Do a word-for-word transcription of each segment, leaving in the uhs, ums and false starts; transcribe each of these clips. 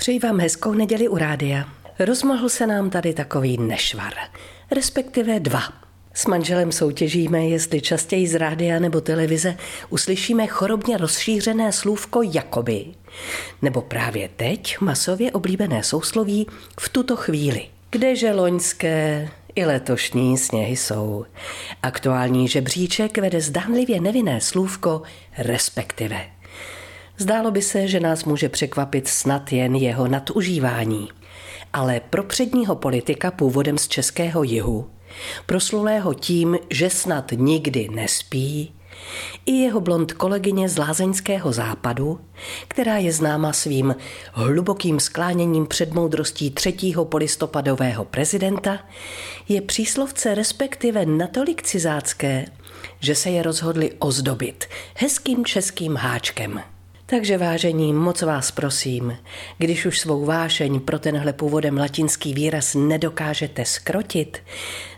Přeji vám hezkou neděli u rádia. Rozmohl se nám tady takový nešvar, respektive dva. S manželem soutěžíme, jestli častěji z rádia nebo televize uslyšíme chorobně rozšířené slůvko jakoby, nebo právě teď masově oblíbené sousloví v tuto chvíli. Kdeže loňské i letošní sněhy jsou. Aktuální žebříček vede zdánlivě nevinné slůvko respektive. Zdálo by se, že nás může překvapit snad jen jeho nadužívání. Ale pro předního politika původem z českého jihu, proslulého tím, že snad nikdy nespí, i jeho blond kolegyně z lázeňského západu, která je známa svým hlubokým skláněním před moudrostí třetího polistopadového prezidenta, je příslovce respektive natolik cizácké, že se je rozhodli ozdobit hezkým českým háčkem. Takže vážení, moc vás prosím, když už svou vášeň pro tenhle původem latinský výraz nedokážete skrotit,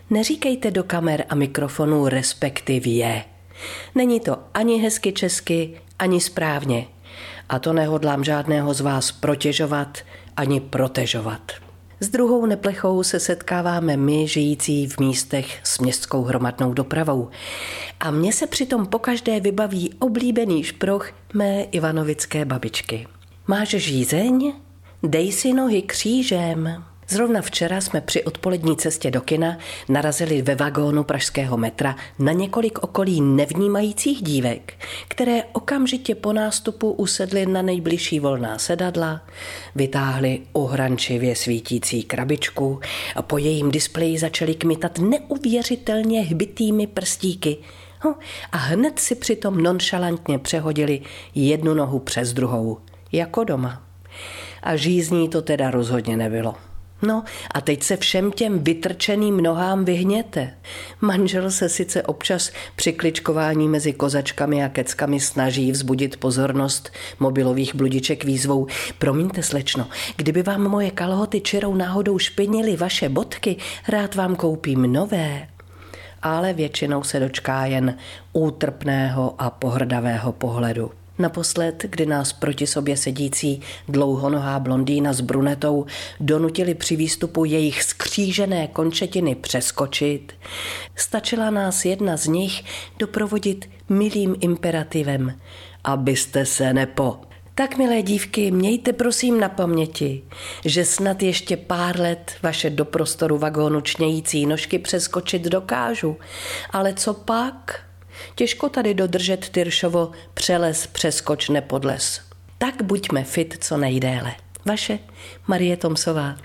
neříkejte do kamer a mikrofonů respektive. Není to ani hezky česky, ani správně. A to nehodlám žádného z vás protěžovat, ani protežovat. S druhou neplechou se setkáváme my, žijící v místech s městskou hromadnou dopravou. A mně se přitom pokaždé vybaví oblíbený šproch mé ivanovické babičky. Máš žízeň? Dej si nohy křížem. Zrovna včera jsme při odpolední cestě do kina narazili ve vagónu pražského metra na několik okolí nevnímajících dívek, které okamžitě po nástupu usedly na nejbližší volná sedadla, vytáhly uhrančivě svítící krabičku a po jejím displeji začaly kmitat neuvěřitelně hbitými prstíky a hned si přitom nonšalantně přehodili jednu nohu přes druhou, jako doma. A žízní to teda rozhodně nebylo. No a teď se všem těm vytrčeným nohám vyhněte. Manžel se sice občas při kličkování mezi kozačkami a keckami snaží vzbudit pozornost mobilových bludiček výzvou: promiňte slečno, kdyby vám moje kalhoty čirou náhodou špinily vaše bodky, rád vám koupím nové. Ale většinou se dočká jen útrpného a pohrdavého pohledu. Naposled, kdy nás proti sobě sedící dlouhonohá blondýna s brunetou donutili při výstupu jejich skřížené končetiny přeskočit, stačila nás jedna z nich doprovodit milým imperativem: abyste se nepo... Tak, milé dívky, mějte prosím na paměti, že snad ještě pár let vaše do prostoru vagónu čnějící nožky přeskočit dokážu, ale co pak... Těžko tady dodržet Tyršovo přeles, přeskoč, nepodles. Tak buďme fit co nejdéle. Vaše Marie Tomsová.